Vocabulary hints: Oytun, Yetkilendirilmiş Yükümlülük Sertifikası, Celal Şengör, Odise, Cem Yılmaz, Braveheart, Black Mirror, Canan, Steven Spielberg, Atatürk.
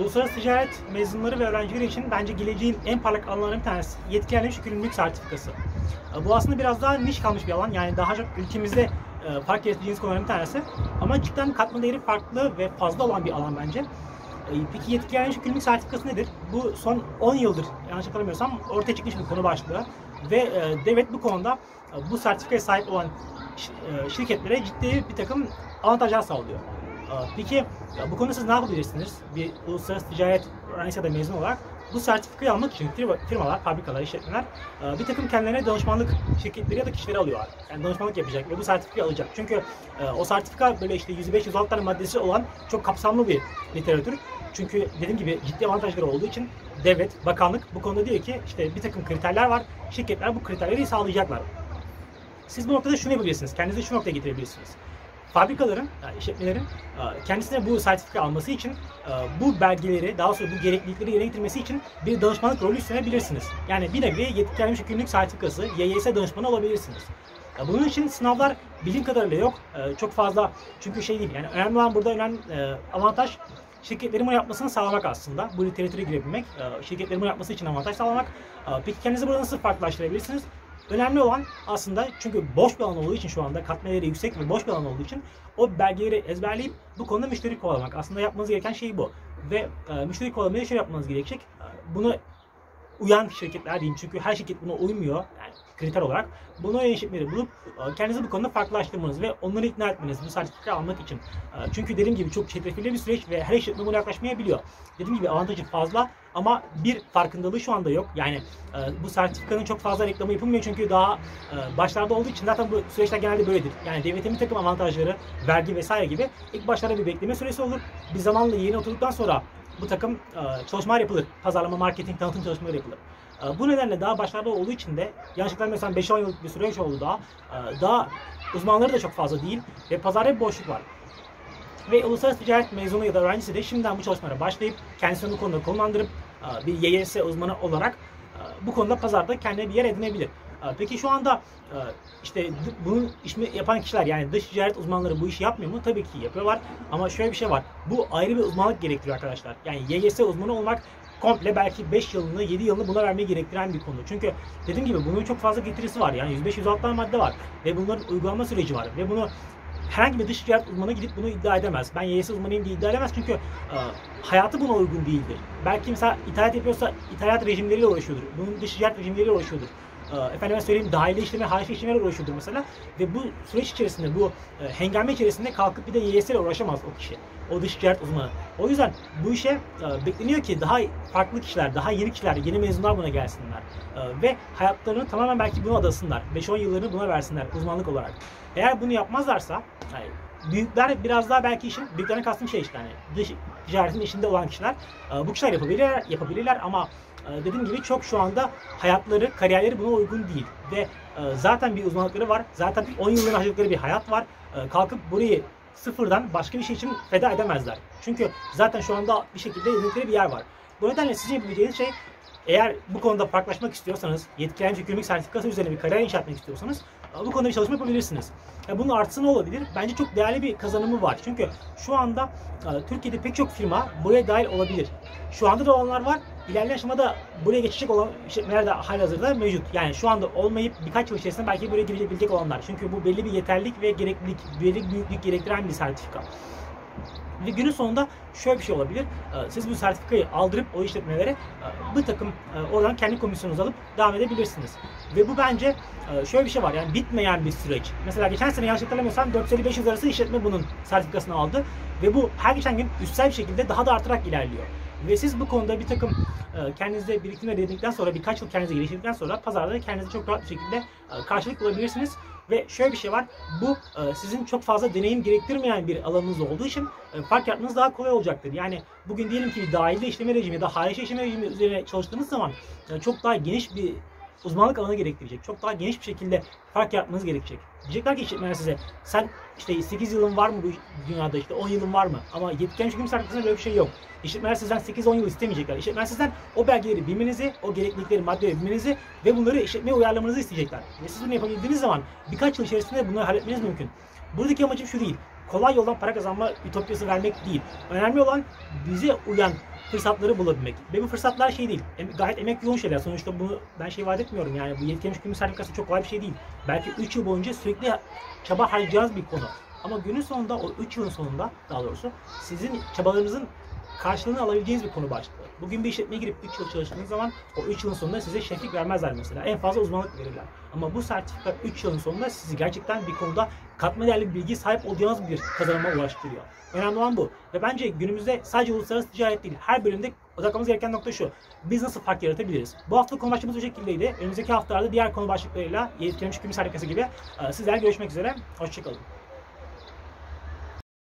Uluslararası ticaret mezunları ve öğrencileri için bence geleceğin en parlak alanlarından bir tanesi yetkilendirilmiş yükümlülük sertifikası. Bu aslında biraz daha niş kalmış bir alan, yani daha çok ülkemizde fark yaratacağımız konulardan bir tanesi. Ama cidden katma değeri farklı ve fazla olan bir alan bence. Peki yetkilendirilmiş yükümlülük sertifikası nedir? Bu son 10 yıldır yanlış hatırlamıyorsam ortaya çıkmış bir konu başlığı ve devlet bu konuda bu sertifikaya sahip olan şirketlere ciddi bir takım avantajlar sağlıyor. Peki bu konuda siz ne yapabilirsiniz? Bir uluslararası ticaret öğrencisi ya da mezun olarak bu sertifikayı almak için firmalar, fabrikalar, işletmeler bir takım kendilerine danışmanlık şirketleri ya da kişileri alıyorlar. Yani danışmanlık yapacak ve bu sertifikayı alacak. Çünkü o sertifika böyle işte 105-106 tane maddesi olan çok kapsamlı bir literatür. Çünkü dediğim gibi ciddi avantajları olduğu için devlet, bakanlık bu konuda diyor ki işte bir takım kriterler var. Şirketler bu kriterleri sağlayacaklar. Siz bu noktada şunu yapabilirsiniz. Kendinizi şu noktaya getirebilirsiniz. Fabrikaların, yani işletmelerin kendisine bu sertifika alması için bu belgeleri, daha sonra bu gereklilikleri yerine getirmesi için bir danışmanlık rolü üstlenebilirsiniz. Yani bir nevi yetkilendirilmiş yükümlülük sertifikası, YYS danışmanı olabilirsiniz. Bunun için sınavlar bildiğim kadarıyla yok. Çok fazla çünkü şey değil, yani önemli olan burada önemli avantaj şirketlerin bunu yapmasını sağlamak aslında. Bu literatüre girebilmek, şirketlerin bunu yapması için avantaj sağlamak. Peki kendinizi burada nasıl farklılaştırabilirsiniz? Önemli olan aslında, çünkü boş bir alan olduğu için şu anda katma değeri yüksek ve boş bir alan olduğu için o belgeleri ezberleyip bu konuda müşteri kovalamak. Aslında yapmanız gereken şey bu. Ve müşteri kovalamayı şöyle yapmanız gerekecek. Buna uyan şirketler diyeyim, çünkü her şirket buna uymuyor yani kriter olarak. Buna uyan şirketleri bulup kendinizi bu konuda farklılaştırmanız ve onları ikna etmeniz bu sertifika almak için. Çünkü dediğim gibi çok çetrefilli bir süreç ve her şirket buna yaklaşmayabiliyor. Dediğim gibi avantajı fazla. Ama bir farkındalığı şu anda yok. Yani bu sertifikanın çok fazla reklamı yapılmıyor çünkü daha başlarda olduğu için zaten bu süreçler genelde böyledir. Yani devletin bir takım avantajları, vergi vesaire gibi ilk başlarda bir bekleme süresi olur. Bir zamanla yerine oturduktan sonra bu takım çalışmalar yapılır. Pazarlama, marketing, tanıtım çalışmaları yapılır. Bu nedenle daha başlarda olduğu için de yanlışlıkla mesela 5-10 yıllık bir süreç oldu daha. Daha uzmanları da çok fazla değil ve pazarda bir boşluk var. Ve uluslararası ticaret mezunu ya da öğrencisi de şimdiden bu çalışmalara başlayıp kendisini bu konuda konumlandırıp bir YYS uzmanı olarak bu konuda pazarda kendine bir yer edinebilir. Peki şu anda işte bunun işini yapan kişiler, yani dış ticaret uzmanları bu işi yapmıyor mu? Tabii ki yapıyorlar ama şöyle bir şey var. Bu ayrı bir uzmanlık gerektiriyor arkadaşlar. Yani YYS uzmanı olmak komple belki 5 yılını 7 yılını buna vermeye gerektiren bir konu. Çünkü dediğim gibi bunun çok fazla getirisi var. Yani 105-106 tane madde var ve bunların uygulanma süreci var ve bunu herhangi bir dış ticaret uzmanı gidip bunu iddia edemez. Ben YYS uzmanıyım diye iddia edemez çünkü hayatı buna uygun değildir. Belki mesela ithalat yapıyorsa ithalat rejimleriyle uğraşıyordur. Bunun dış ticaret rejimleriyle uğraşıyordur. Efendime söyleyeyim dahili işleme, harici işlemeyle uğraşıyordur mesela. Ve bu süreç içerisinde, bu hengame içerisinde kalkıp bir de YYS ile uğraşamaz o kişi. O dış ticaret uzmanı. O yüzden bu işe bekleniyor ki daha farklı kişiler, daha yeni kişiler, yeni mezunlar buna gelsinler. Ve hayatlarını tamamen belki buna adasınlar. 5-10 yıllarını buna versinler uzmanlık olarak. Eğer bunu yapmazlarsa, yani büyükler biraz daha belki işin, büyüklerine kastım şey işte, yani dış ticaretin işinde olan kişiler, bu kişiler yapabilirler ama dediğim gibi çok şu anda hayatları, kariyerleri buna uygun değil. Ve zaten bir uzmanlıkları var, zaten 10 yılların harcadıkları bir hayat var. Kalkıp burayı sıfırdan başka bir şey için feda edemezler. Çünkü zaten şu anda bir şekilde yedikleri bir yer var. Bu nedenle sizin yapabileceğiniz şey, eğer bu konuda farklılaşmak istiyorsanız, yetkilendirilmiş yükümlülük sertifikası üzerine bir kariyer inşa etmek istiyorsanız bu konuda bir çalışma yapabilirsiniz. Bunun artısı ne olabilir? Bence çok değerli bir kazanımı var. Çünkü şu anda Türkiye'de pek çok firma buraya dahil olabilir. Şu anda da olanlar var. İlerleyen aşamada buraya geçecek olan işletmeler de halihazırda mevcut. Yani şu anda olmayıp birkaç yıl içerisinde belki buraya girebilecek olanlar. Çünkü bu belli bir yeterlilik ve gereklilik, belli bir büyüklük gerektiren bir sertifika. Ve günün sonunda şöyle bir şey olabilir. Siz bu sertifikayı aldırıp o işletmelere bu takım oradan kendi komisyonunuzu alıp devam edebilirsiniz. Ve bu bence şöyle bir şey var, yani bitmeyen bir süreç. Mesela geçen sene yanlış hatırlamıyorsam 450-500 arası işletme bunun sertifikasını aldı. Ve bu her geçen gün üstsel bir şekilde daha da artarak ilerliyor. Ve siz bu konuda bir takım kendinize birikimler edindikten sonra, birkaç yıl kendinize geliştirdikten sonra pazarda kendinize çok rahat bir şekilde karşılık bulabilirsiniz. Ve şöyle bir şey var, bu sizin çok fazla deneyim gerektirmeyen bir alanınız olduğu için fark yapmanız daha kolay olacaktır. Yani bugün diyelim ki bir dahili işleme rejimi ya da harici işleme rejimi üzerine çalıştığınız zaman çok daha geniş bir uzmanlık alanı gerektirecek. Çok daha geniş bir şekilde fark yapmanız gerekecek. Diyecekler ki işletmeler size, sen işte 8 yılın var mı bu dünyada, işte 10 yılın var mı? Ama yetkilendirilmiş yükümlülük sertifikasında böyle bir şey yok. İşletmeler sizden 8-10 yıl istemeyecekler. İşletmeler sizden o belgeleri bilmenizi, o gereklilikleri, maddeleri bilmenizi ve bunları işletmeye uyarlamanızı isteyecekler. Ve siz bunu yapabildiğiniz zaman birkaç yıl içerisinde bunları halletmeniz mümkün. Buradaki amacım şu değil, kolay yoldan para kazanma ütopyası vermek değil. Önemli olan bize uyan fırsatları bulabilmek. Ve bu fırsatlar şey değil, gayet emek yoğun şeyler. Sonuçta bunu ben vaat etmiyorum yani, bu yetkilendirilmiş yükümlülük sertifikası çok kolay bir şey değil. Belki 3 yıl boyunca sürekli çaba harcayacağız bir konu. Ama günün sonunda, o 3 yılın sonunda daha doğrusu, sizin çabalarınızın karşılığını alabileceğiniz bir konu başlığı. Bugün bir işletmeye girip 3 yıl çalıştığınız zaman o 3 yılın sonunda size şeflik vermezler mesela. En fazla uzmanlık verirler. Ama bu sertifika 3 yılın sonunda sizi gerçekten bir konuda katma değerli bir bilgiye sahip olacağınız bir kazanıma ulaştırıyor. Önemli olan bu. Ve bence günümüzde sadece uluslararası ticaret değil, her bölümde odaklanmamız gereken nokta şu: biz nasıl fark yaratabiliriz? Bu hafta konu başlığımız bu şekildeydi. Önümüzdeki haftalarda diğer konu başlıklarıyla, yetkilendirilmiş yükümlülük sertifikası gibi sizlerle görüşmek üzere. Hoşçakalın.